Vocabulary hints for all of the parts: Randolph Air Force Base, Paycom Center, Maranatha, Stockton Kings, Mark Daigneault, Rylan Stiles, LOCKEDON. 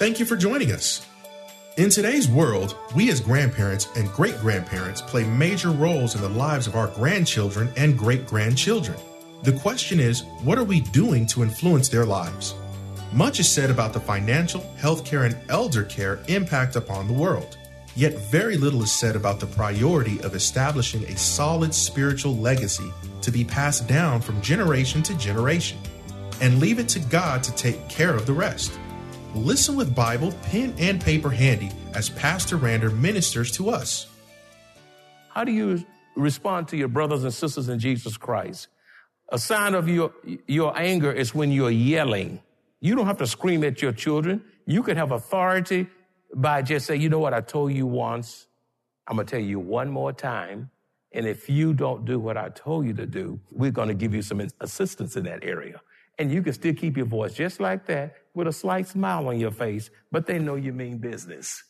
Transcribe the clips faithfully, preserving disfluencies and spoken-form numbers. Thank you for joining us. In today's world, we as grandparents and great-grandparents play major roles in the lives of our grandchildren and great-grandchildren. The question is, what are we doing to influence their lives? Much is said about the financial, healthcare, and elder care impact upon the world. Yet very little is said about the priority of establishing a solid spiritual legacy to be passed down from generation to generation, and leave it to God to take care of the rest. Listen with Bible, pen, and paper handy as Pastor Rander ministers to us. How do you respond to your brothers and sisters in Jesus Christ? A sign of your, your anger is when you're yelling. You don't have to scream at your children. You can have authority by just saying, you know what, I told you once, I'm going to tell you one more time. And if you don't do what I told you to do, we're going to give you some assistance in that area. And you can still keep your voice just like that, with a slight smile on your face, but they know you mean business.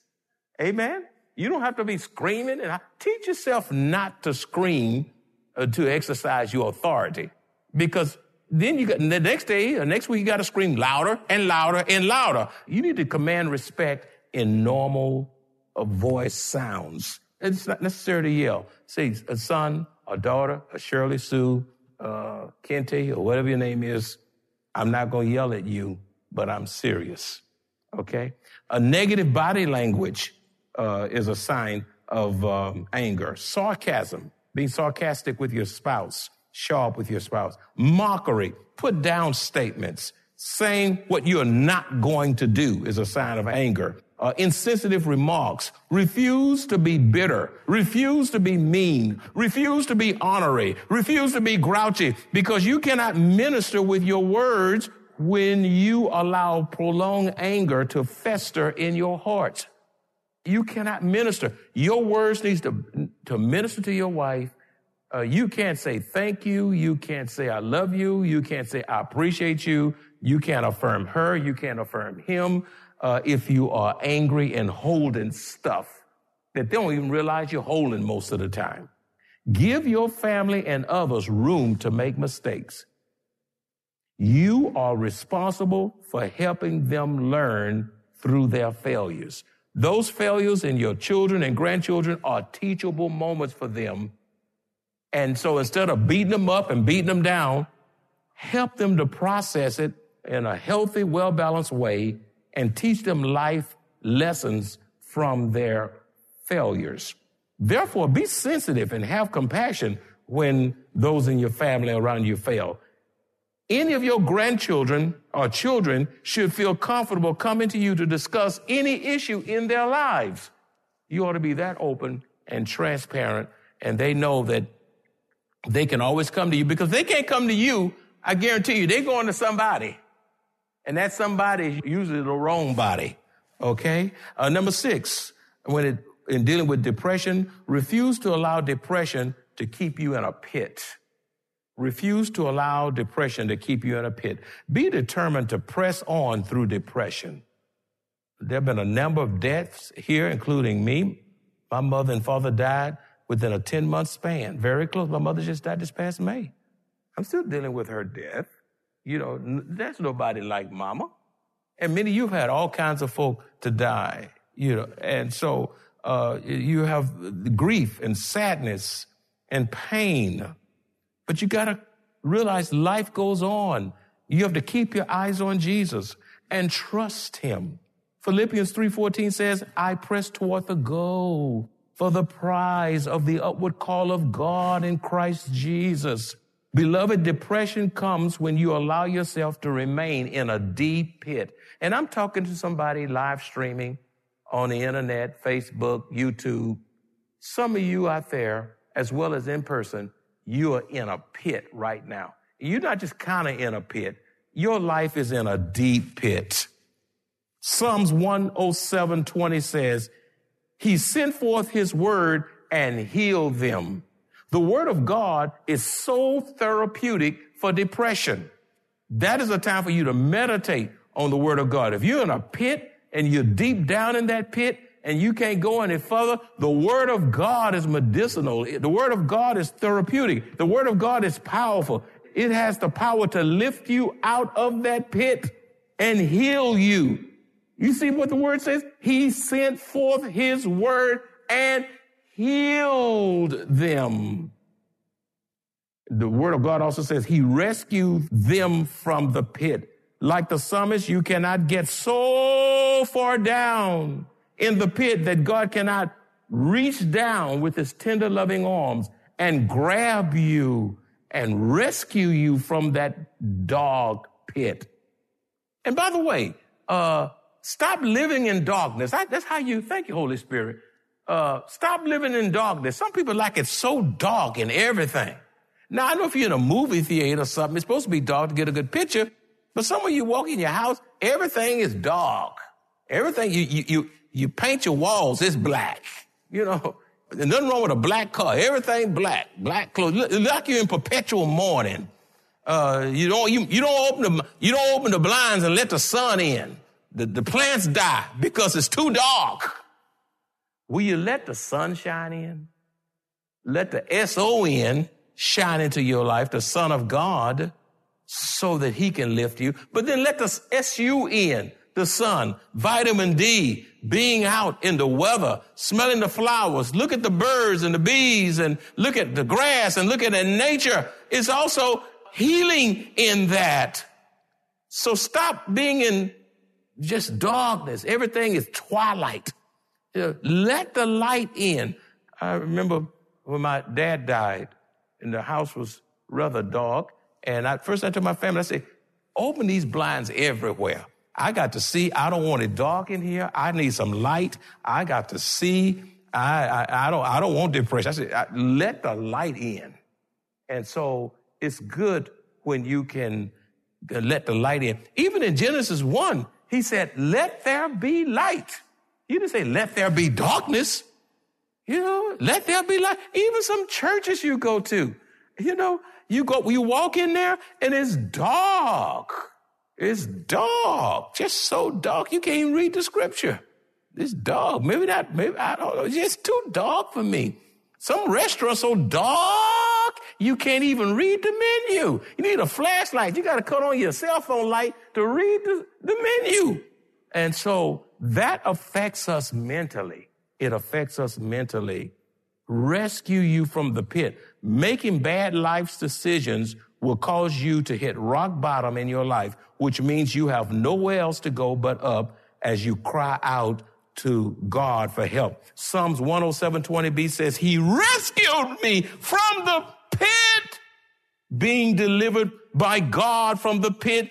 Amen? You don't have to be screaming. And teach yourself not to scream uh, to exercise your authority, because then you got, the next day or next week you got to scream louder and louder and louder. You need to command respect in normal uh, voice sounds. It's not necessary to yell. Say a son, a daughter, a Shirley Sue, uh, Kente, or whatever your name is, I'm not going to yell at you, but I'm serious, okay? A negative body language uh, is a sign of um, anger. Sarcasm, being sarcastic with your spouse, sharp with your spouse. Mockery, put down statements. Saying what you're not going to do is a sign of anger. Uh, insensitive remarks, refuse to be bitter, refuse to be mean, refuse to be ornery, refuse to be grouchy, because you cannot minister with your words when you allow prolonged anger to fester in your heart. You cannot minister. Your words needs to, to minister to your wife. Uh, you can't say thank you. You can't say I love you. You can't say I appreciate you. You can't affirm her. You can't affirm him. Uh, if you are angry and holding stuff that they don't even realize you're holding most of the time. Give your family and others room to make mistakes. You are responsible for helping them learn through their failures. Those failures in your children and grandchildren are teachable moments for them. And so instead of beating them up and beating them down, help them to process it in a healthy, well-balanced way and teach them life lessons from their failures. Therefore, be sensitive and have compassion when those in your family around you fail. Any of your grandchildren or children should feel comfortable coming to you to discuss any issue in their lives. You ought to be that open and transparent, and they know that they can always come to you, because they can't come to you, I guarantee you, they're going to somebody. And that somebody is usually the wrong body, okay? Uh, number six, when it, in dealing with depression, refuse to allow depression to keep you in a pit. Refuse to allow depression to keep you in a pit. Be determined to press on through depression. There have been a number of deaths here, including me. My mother and father died within a ten-month span, very close. My mother just died this past May. I'm still dealing with her death. You know, that's nobody like Mama. And many of you have had all kinds of folk to die, you know. And so uh, you have grief and sadness and pain. But you got to realize life goes on. You have to keep your eyes on Jesus and trust him. Philippians three fourteen says, I press toward the goal for the prize of the upward call of God in Christ Jesus. Beloved, depression comes when you allow yourself to remain in a deep pit. And I'm talking to somebody live streaming on the internet, Facebook, YouTube, Some of you out there, as well as in person, you are in a pit right now. You're not just kind of in a pit. Your life is in a deep pit. Psalms one oh seven twenty says, he sent forth his word and healed them. The word of God is so therapeutic for depression. That is a time for you to meditate on the word of God. If you're in a pit and you're deep down in that pit and you can't go any further, the word of God is medicinal. The word of God is therapeutic. The word of God is powerful. It has the power to lift you out of that pit and heal you. You see what the word says? He sent forth his word and healed them. The word of God also says he rescued them from the pit. Like the psalmist, you cannot get so far down in the pit that God cannot reach down with his tender, loving arms and grab you and rescue you from that dog pit. And by the way, uh, stop living in darkness. I, that's how you, thank you, Holy Spirit. Uh, stop living in darkness. Some people like it so dark in everything. Now, I know if you're in a movie theater or something, it's supposed to be dark to get a good picture, but some of you walk in your house, everything is dark. Everything, you you you, you paint your walls, it's black. You know, there's nothing wrong with a black car. Everything black, black clothes. It's like you're in perpetual mourning. Uh, you don't you, you don't open the you don't open the blinds and let the sun in. The, the plants die because it's too dark. Will you let the sunshine in? Let the S O N shine into your life, the Son of God, so that he can lift you. But then let the S U N, the sun, vitamin D, being out in the weather, smelling the flowers, look at the birds and the bees and look at the grass and look at nature. It's also healing in that. So stop being in just darkness. Everything is twilight. Let the light in. I remember when my dad died and the house was rather dark. And I, first I told my family, I said, open these blinds everywhere. I got to see. I don't want it dark in here. I need some light. I got to see. I, I, I don't I don't want depression. I said, I, let the light in. And so it's good when you can let the light in. Even in Genesis one, he said, let there be light. He didn't say, let there be darkness. You know, let there be light. Even some churches you go to, you know, you go, you walk in there and it's dark. It's dark. Just so dark. You can't even read the scripture. It's dark. Maybe not, maybe, I don't know. It's just too dark for me. Some restaurants so dark, you can't even read the menu. You need a flashlight. You got to cut on your cell phone light to read the, the menu. And so that affects us mentally. It affects us mentally. Rescue you from the pit. Making bad life decisions will cause you to hit rock bottom in your life, which means you have nowhere else to go but up as you cry out to God for help. Psalms one oh seven twenty b says, he rescued me from the pit. Being delivered by God from the pit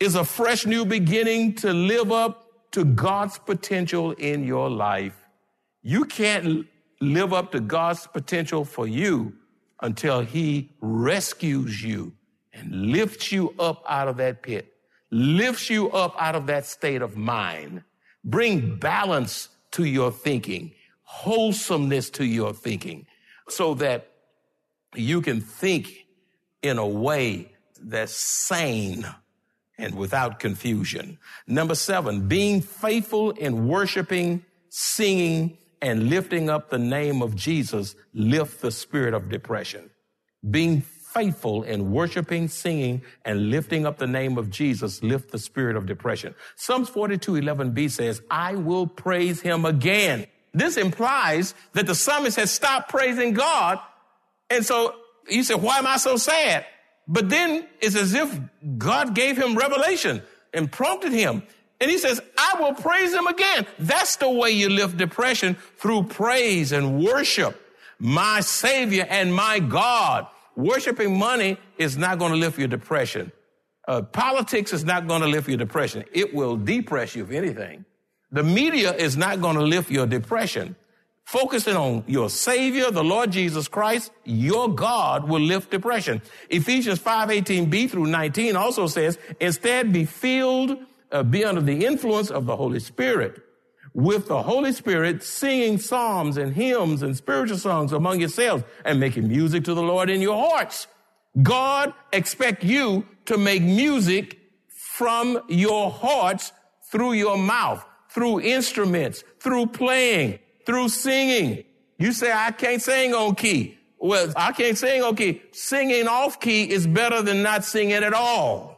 is a fresh new beginning to live up to God's potential in your life. You can't live up to God's potential for you until he rescues you and lifts you up out of that pit, lifts you up out of that state of mind. Bring balance to your thinking, wholesomeness to your thinking, so that you can think in a way that's sane and without confusion. Number seven, being faithful in worshiping, singing, and lifting up the name of Jesus lift the spirit of depression. Being faithful in worshiping, singing, and lifting up the name of Jesus lift the spirit of depression. Psalms forty-two eleven b says, I will praise him again. This implies that the psalmist has stopped praising God. And so you say, why am I so sad? But then it's as if God gave him revelation and prompted him. And he says, I will praise him again. That's the way you lift depression, through praise and worship. My Savior and my God. Worshiping money is not going to lift your depression. Uh, politics is not going to lift your depression. It will depress you, if anything. The media is not going to lift your depression. focusing on your Savior, the Lord Jesus Christ, your God, will lift depression. Ephesians five eighteen b through nineteen also says, instead be filled, uh, be under the influence of the Holy Spirit, with the Holy Spirit singing psalms and hymns and spiritual songs among yourselves and making music to the Lord in your hearts. God expects you to make music from your hearts through your mouth, through instruments, through playing, through singing. You say, I can't sing on key. Well, I can't sing on key. Singing off key is better than not singing at all.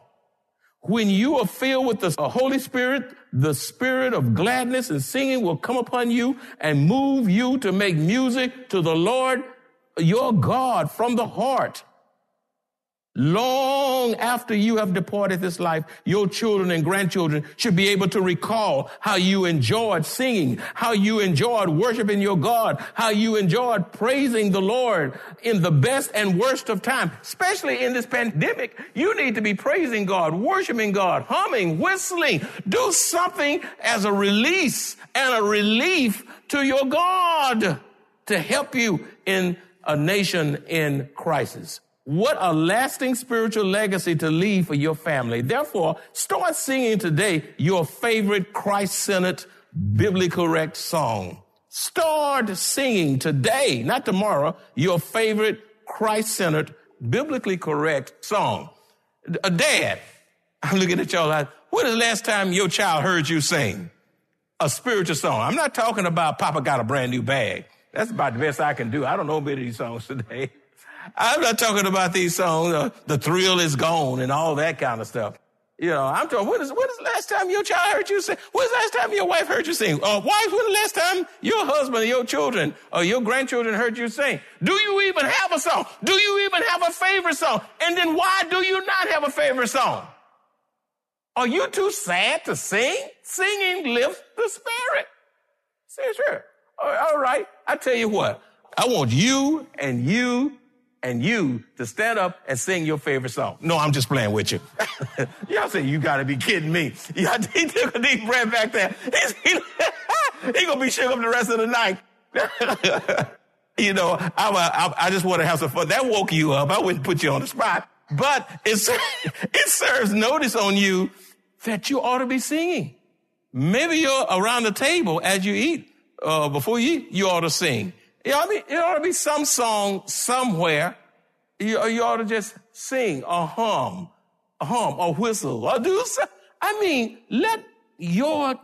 When you are filled with the Holy Spirit, the spirit of gladness and singing will come upon you and move you to make music to the Lord, your God, from the heart. Long after you have departed this life, your children and grandchildren should be able to recall how you enjoyed singing, how you enjoyed worshiping your God, how you enjoyed praising the Lord in the best and worst of time. Especially in this pandemic, you need to be praising God, worshiping God, humming, whistling. Do something as a release and a relief to your God to help you in a nation in crisis. What a lasting spiritual legacy to leave for your family. Therefore, start singing today your favorite Christ-centered, biblically correct song. Start singing today, not tomorrow, your favorite Christ-centered, biblically correct song. Dad, I'm looking at y'all like, when is the last time your child heard you sing a spiritual song? I'm not talking about Papa Got a Brand New Bag. That's about the best I can do. I don't know many of these songs today. I'm not talking about these songs, uh, The Thrill Is Gone and all that kind of stuff. You know, I'm talking, when is, when is the last time your child heard you sing? When is the last time your wife heard you sing? Or uh, wife, when is the last time your husband or your children or your grandchildren heard you sing? Do you even have a song? Do you even have a favorite song? And then why do you not have a favorite song? Are you too sad to sing? Singing lifts the spirit. Say, sure. All right. I tell you what. I want you and you and you to stand up and sing your favorite song. No, I'm just playing with you. Y'all say, you got to be kidding me. Y'all, he took a deep breath back there. He's, he, he going to be shook up the rest of the night. You know, I'm a, I'm, I just want to have some fun. That woke you up. I wouldn't put you on the spot. But it's, it serves notice on you that you ought to be singing. Maybe you're around the table as you eat. Uh, before you eat, you ought to sing. It ought, be, it ought to be some song somewhere. You, you ought to just sing or hum, or hum or whistle or do something. I mean, let your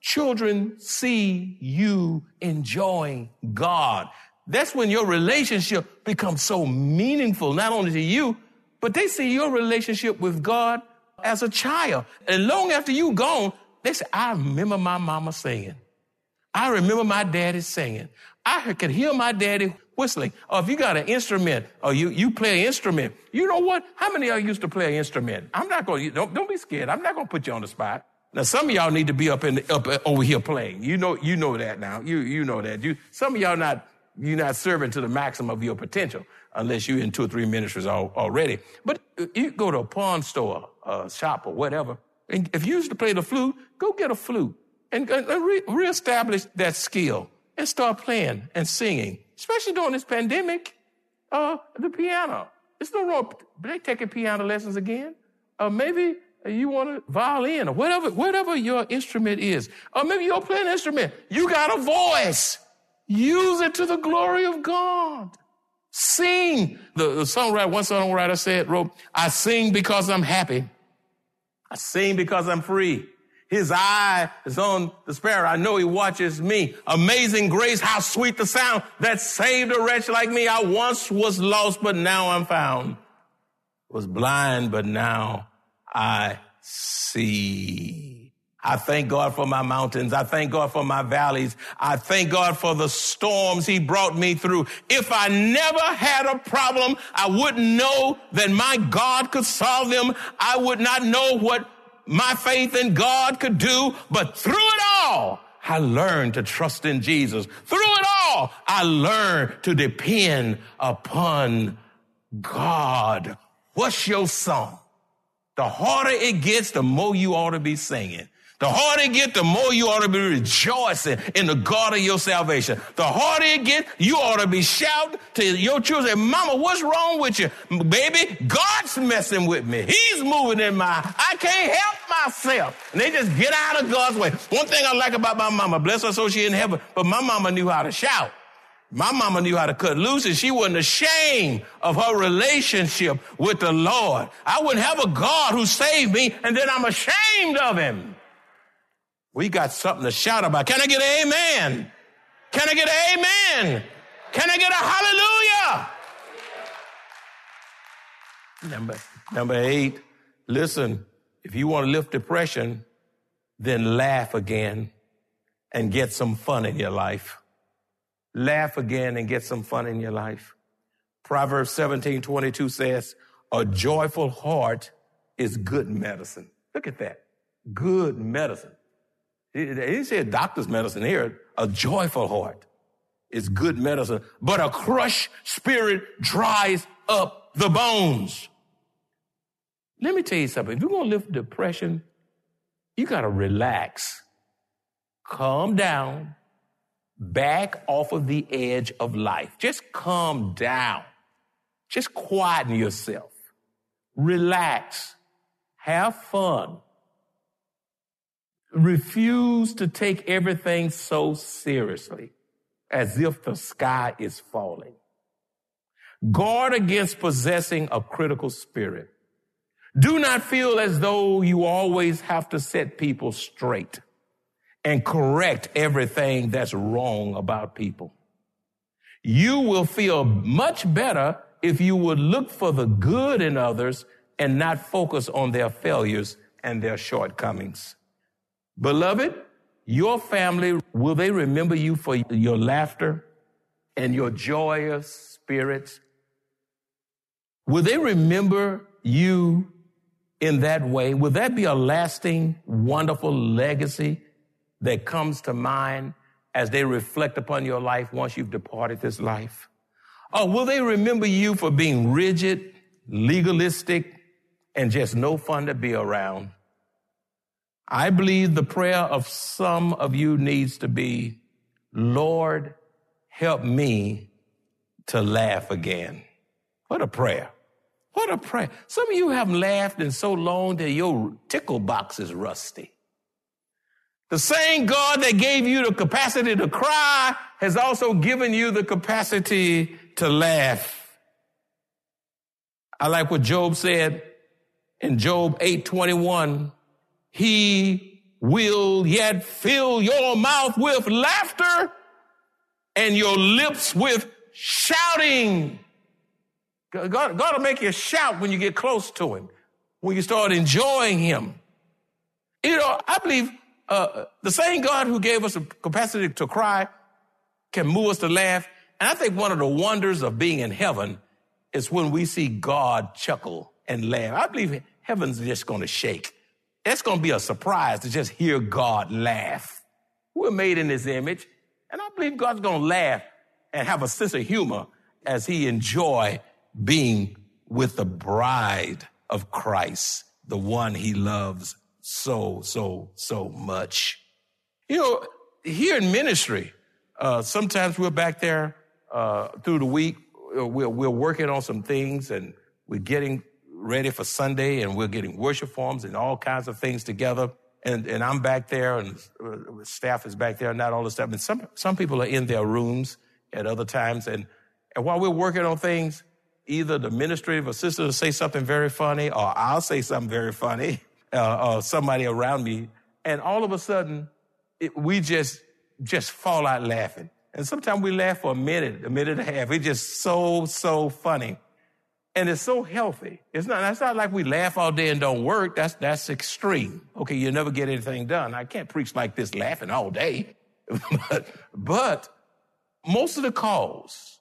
children see you enjoying God. That's when your relationship becomes so meaningful, not only to you, but they see your relationship with God as a child. And long after you gone, they say, I remember my mama singing. I remember my daddy singing. I could hear my daddy whistling. Or if you got an instrument, or you, you play an instrument, you know what? How many of y'all used to play an instrument? I'm not going to, don't, don't be scared. I'm not going to put you on the spot. Now, some of y'all need to be up in the, up over here playing. You know, you know that now. You, you know that. You, some of y'all not, you're not serving to the maximum of your potential unless you're in two or three ministries al- already. But you go to a pawn store, a shop or whatever. And if you used to play the flute, go get a flute and, and re- reestablish that skill. And start playing and singing, especially during this pandemic, uh, the piano. It's no wrong. They taking piano lessons again. Uh, maybe you want a violin or whatever, whatever your instrument is. Or uh, maybe you're playing an instrument. You got a voice. Use it to the glory of God. Sing. The, the songwriter, one songwriter said, wrote, I sing because I'm happy. I sing because I'm free. His eye is on the sparrow. I know he watches me. Amazing grace, how sweet the sound that saved a wretch like me. I once was lost, but now I'm found. Was blind, but now I see. I thank God for my mountains. I thank God for my valleys. I thank God for the storms he brought me through. If I never had a problem, I wouldn't know that my God could solve them. I would not know what my faith in God could do, but through it all, I learned to trust in Jesus. Through it all, I learned to depend upon God. What's your song? The harder it gets, the more you ought to be singing. The harder it gets, the more you ought to be rejoicing in the God of your salvation. The harder it gets, you ought to be shouting to your children, "Mama, what's wrong with you? Baby, God's messing with me. He's moving in my, I can't help myself." And they just get out of God's way. One thing I like about my mama, bless her so she in heaven, but my mama knew how to shout. My mama knew how to cut loose, and she wasn't ashamed of her relationship with the Lord. I wouldn't have a God who saved me, and then I'm ashamed of him. We got something to shout about. Can I get an amen? Can I get an amen? Can I get a hallelujah? Number, number eight, listen, if you want to lift depression, then laugh again and get some fun in your life. Laugh again and get some fun in your life. Proverbs seventeen twenty-two says, "A joyful heart is good medicine." Look at that. Good medicine. He didn't say doctor's medicine here. A joyful heart is good medicine. But a crushed spirit dries up the bones. Let me tell you something. If you're going to lift depression, you got to relax. Calm down. Back off of the edge of life. Just calm down. Just quieten yourself. Relax. Have fun. Refuse to take everything so seriously as if the sky is falling. Guard against possessing a critical spirit. Do not feel as though you always have to set people straight and correct everything that's wrong about people. You will feel much better if you would look for the good in others and not focus on their failures and their shortcomings. Beloved, your family, will they remember you for your laughter and your joyous spirits? Will they remember you in that way? Will that be a lasting, wonderful legacy that comes to mind as they reflect upon your life once you've departed this life? Or will they remember you for being rigid, legalistic, and just no fun to be around? I believe the prayer of some of you needs to be, "Lord, help me to laugh again." What a prayer. What a prayer. Some of you haven't laughed in so long that your tickle box is rusty. The same God that gave you the capacity to cry has also given you the capacity to laugh. I like what Job said in Job eight twenty-one. "He will yet fill your mouth with laughter and your lips with shouting." God, God will make you shout when you get close to him, when you start enjoying him. You know, I believe uh, the same God who gave us the capacity to cry can move us to laugh. And I think one of the wonders of being in heaven is when we see God chuckle and laugh. I believe heaven's just going to shake. It's going to be a surprise to just hear God laugh. We're made in his image, and I believe God's going to laugh and have a sense of humor as he enjoy being with the bride of Christ, the one he loves so, so, so much. You know, here in ministry, uh, sometimes we're back there uh, through the week. We're, we're working on some things, and we're getting ready for Sunday, and we're getting worship forms and all kinds of things together. And and I'm back there, and staff is back there, not all the staff. And some some people are in their rooms at other times. And, and while we're working on things, either the administrative assistant will say something very funny, or I'll say something very funny, uh, or somebody around me. And all of a sudden, it, we just just fall out laughing. And sometimes we laugh for a minute, a minute and a half. It's just so, so funny. And it's so healthy. It's not, that's not like we laugh all day and don't work. That's, that's extreme. Okay, you'll never get anything done. I can't preach like this laughing all day. but, but most of the calls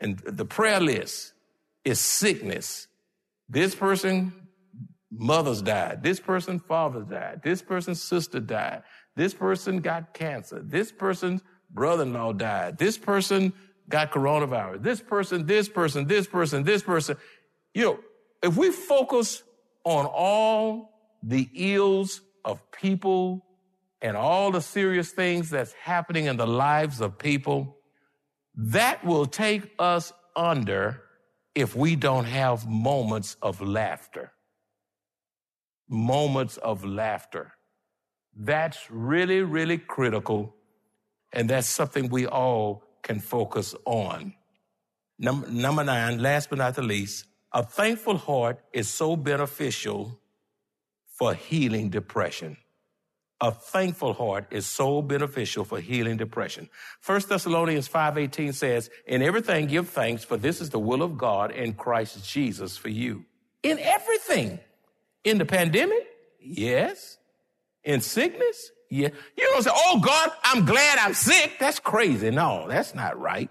and the prayer list is sickness. This person's mother's died. This person's father died. This person's sister died. This person got cancer. This person's brother-in-law died. This person got coronavirus. This person, this person, this person, this person. You know, if we focus on all the ills of people and all the serious things that's happening in the lives of people, that will take us under if we don't have moments of laughter. Moments of laughter. That's really, really critical, and that's something we all can focus on. Number, number nine, last but not the least, a thankful heart is so beneficial for healing depression. A thankful heart is so beneficial for healing depression. First Thessalonians five eighteen says, "In everything give thanks, for this is the will of God in Christ Jesus for you." In everything. In the pandemic? Yes. In sickness? Yeah. You don't say, "Oh God, I'm glad I'm sick." That's crazy. No, that's not right.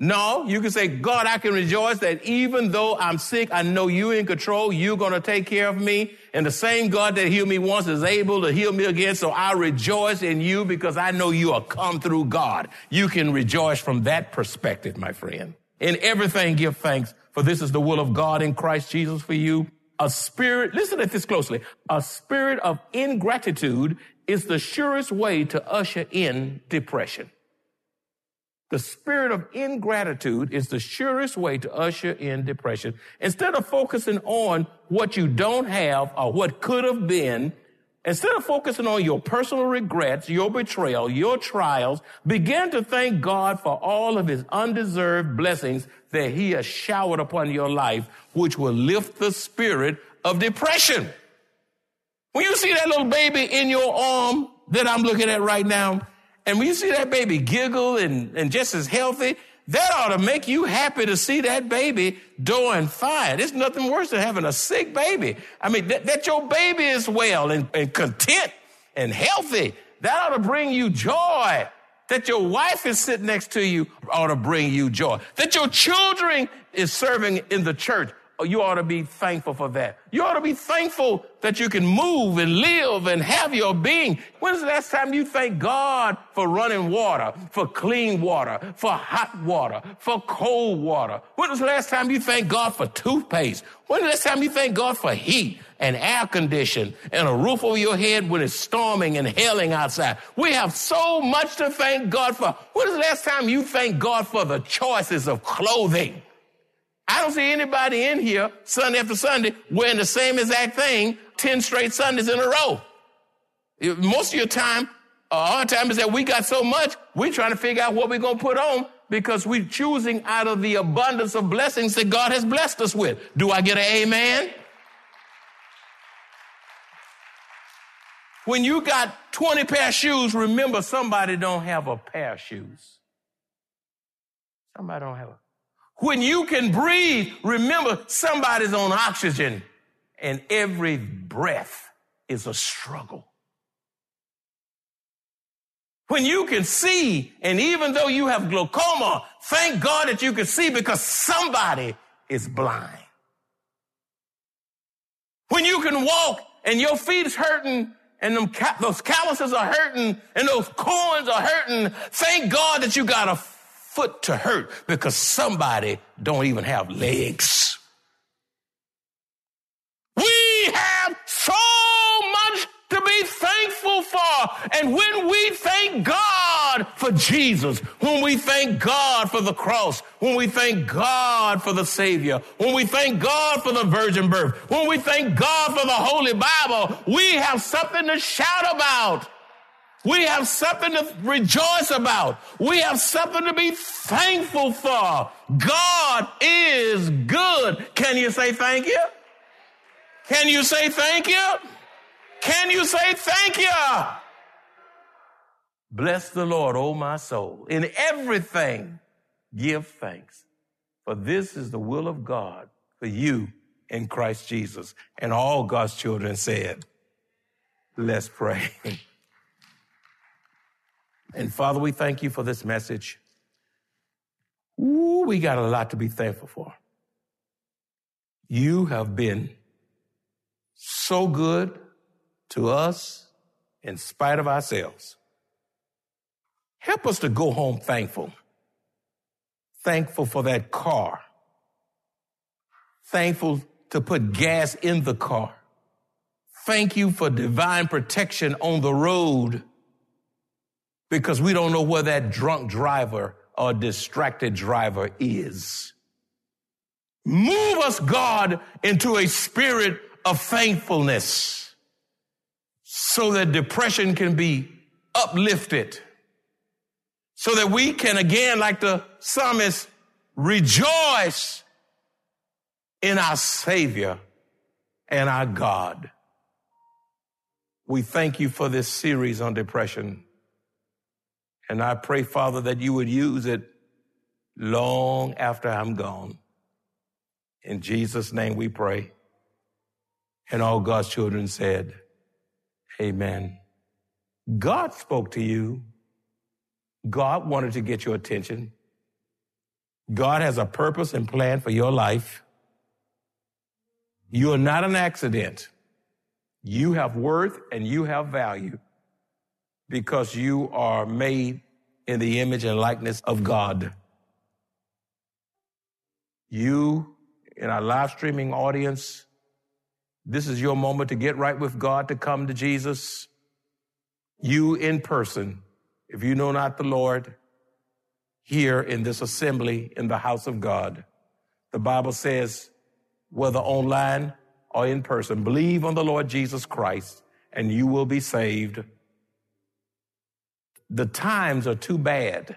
No, you can say, "God, I can rejoice that even though I'm sick, I know you're in control. You're going to take care of me. And the same God that healed me once is able to heal me again. So I rejoice in you because I know you are come through God." You can rejoice from that perspective, my friend. "In everything give thanks, for this is the will of God in Christ Jesus for you." A spirit, listen to this closely, a spirit of ingratitude is the surest way to usher in depression. The spirit of ingratitude is the surest way to usher in depression. Instead of focusing on what you don't have or what could have been, instead of focusing on your personal regrets, your betrayal, your trials, begin to thank God for all of his undeserved blessings that he has showered upon your life, which will lift the spirit of depression. When you see that little baby in your arm that I'm looking at right now, and when you see that baby giggle and, and just as healthy, that ought to make you happy to see that baby doing fine. There's nothing worse than having a sick baby. I mean, that, that your baby is well and, and content and healthy. That ought to bring you joy. That your wife is sitting next to you ought to bring you joy. That your children is serving in the church, you ought to be thankful for that. You ought to be thankful that you can move and live and have your being. When's the last time you thank God for running water, for clean water, for hot water, for cold water? When was the last time you thank God for toothpaste? When was the last time you thank God for heat and air conditioning and a roof over your head when it's storming and hailing outside? We have so much to thank God for. When was the last time you thank God for the choices of clothing? I don't see anybody in here Sunday after Sunday wearing the same exact thing ten straight Sundays in a row. Most of your time, uh, our time is that we got so much, we're trying to figure out what we're going to put on because we're choosing out of the abundance of blessings that God has blessed us with. Do I get an amen? When you got twenty pair of shoes, remember somebody don't have a pair of shoes. Somebody don't have a When you can breathe, remember somebody's on oxygen, and every breath is a struggle. When you can see, and even though you have glaucoma, thank God that you can see because somebody is blind. When you can walk and your feet is hurting, and them ca- those calluses are hurting, and those corns are hurting, thank God that you got a foot to hurt because somebody don't even have legs. We have so much to be thankful for. And when we thank God for Jesus, when we thank God for the cross, when we thank God for the Savior, when we thank God for the virgin birth, when we thank God for the Holy Bible, we have something to shout about. We have something to rejoice about. We have something to be thankful for. God is good. Can you say thank you? Can you say thank you? Can you say thank you? Bless the Lord, O my soul. In everything, give thanks. For this is the will of God for you in Christ Jesus. And all God's children said, let's pray. And Father, we thank you for this message. Ooh, we got a lot to be thankful for. You have been so good to us in spite of ourselves. Help us to go home thankful. Thankful for that car. Thankful to put gas in the car. Thank you for divine protection on the road, because we don't know where that drunk driver or distracted driver is. Move us, God, into a spirit of thankfulness so that depression can be uplifted, so that we can again, like the psalmist, rejoice in our Savior and our God. We thank you for this series on depression. And I pray, Father, that you would use it long after I'm gone. In Jesus' name we pray. And all God's children said, amen. God spoke to you. God wanted to get your attention. God has a purpose and plan for your life. You are not an accident. You have worth and you have value, because you are made in the image and likeness of God. You, in our live streaming audience, this is your moment to get right with God, to come to Jesus. You in person, if you know not the Lord, here in this assembly in the house of God. The Bible says, whether online or in person, believe on the Lord Jesus Christ and you will be saved. The times are too bad.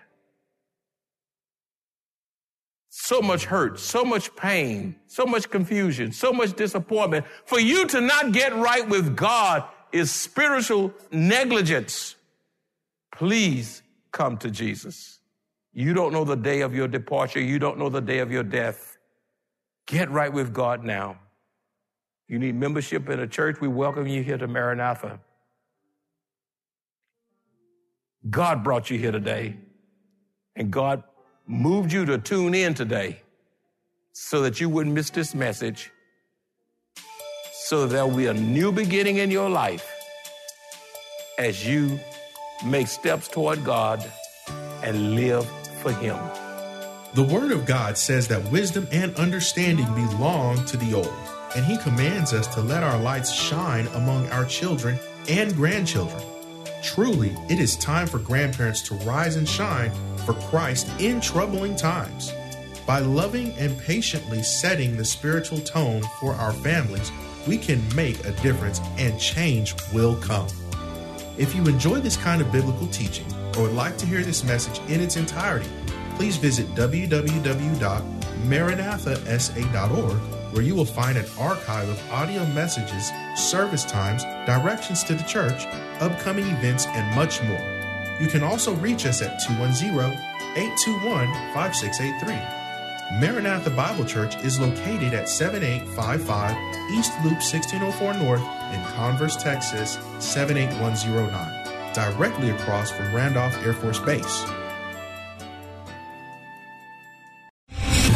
So much hurt, so much pain, so much confusion, so much disappointment. For you to not get right with God is spiritual negligence. Please come to Jesus. You don't know the day of your departure. You don't know the day of your death. Get right with God now. You need membership in a church. We welcome you here to Maranatha. God brought you here today, and God moved you to tune in today so that you wouldn't miss this message, so that there will be a new beginning in your life as you make steps toward God and live for Him. The Word of God says that wisdom and understanding belong to the old, and He commands us to let our lights shine among our children and grandchildren. Truly, it is time for grandparents to rise and shine for Christ in troubling times. By loving and patiently setting the spiritual tone for our families, we can make a difference and change will come. If you enjoy this kind of biblical teaching or would like to hear this message in its entirety, please visit w w w dot maranatha s a dot org. where you will find an archive of audio messages, service times, directions to the church, upcoming events, and much more. You can also reach us at two one zero, eight two one, five six eight three. Maranatha Bible Church is located at seventy-eight fifty-five East Loop sixteen oh four North in Converse, Texas, seven eight one zero nine, directly across from Randolph Air Force Base.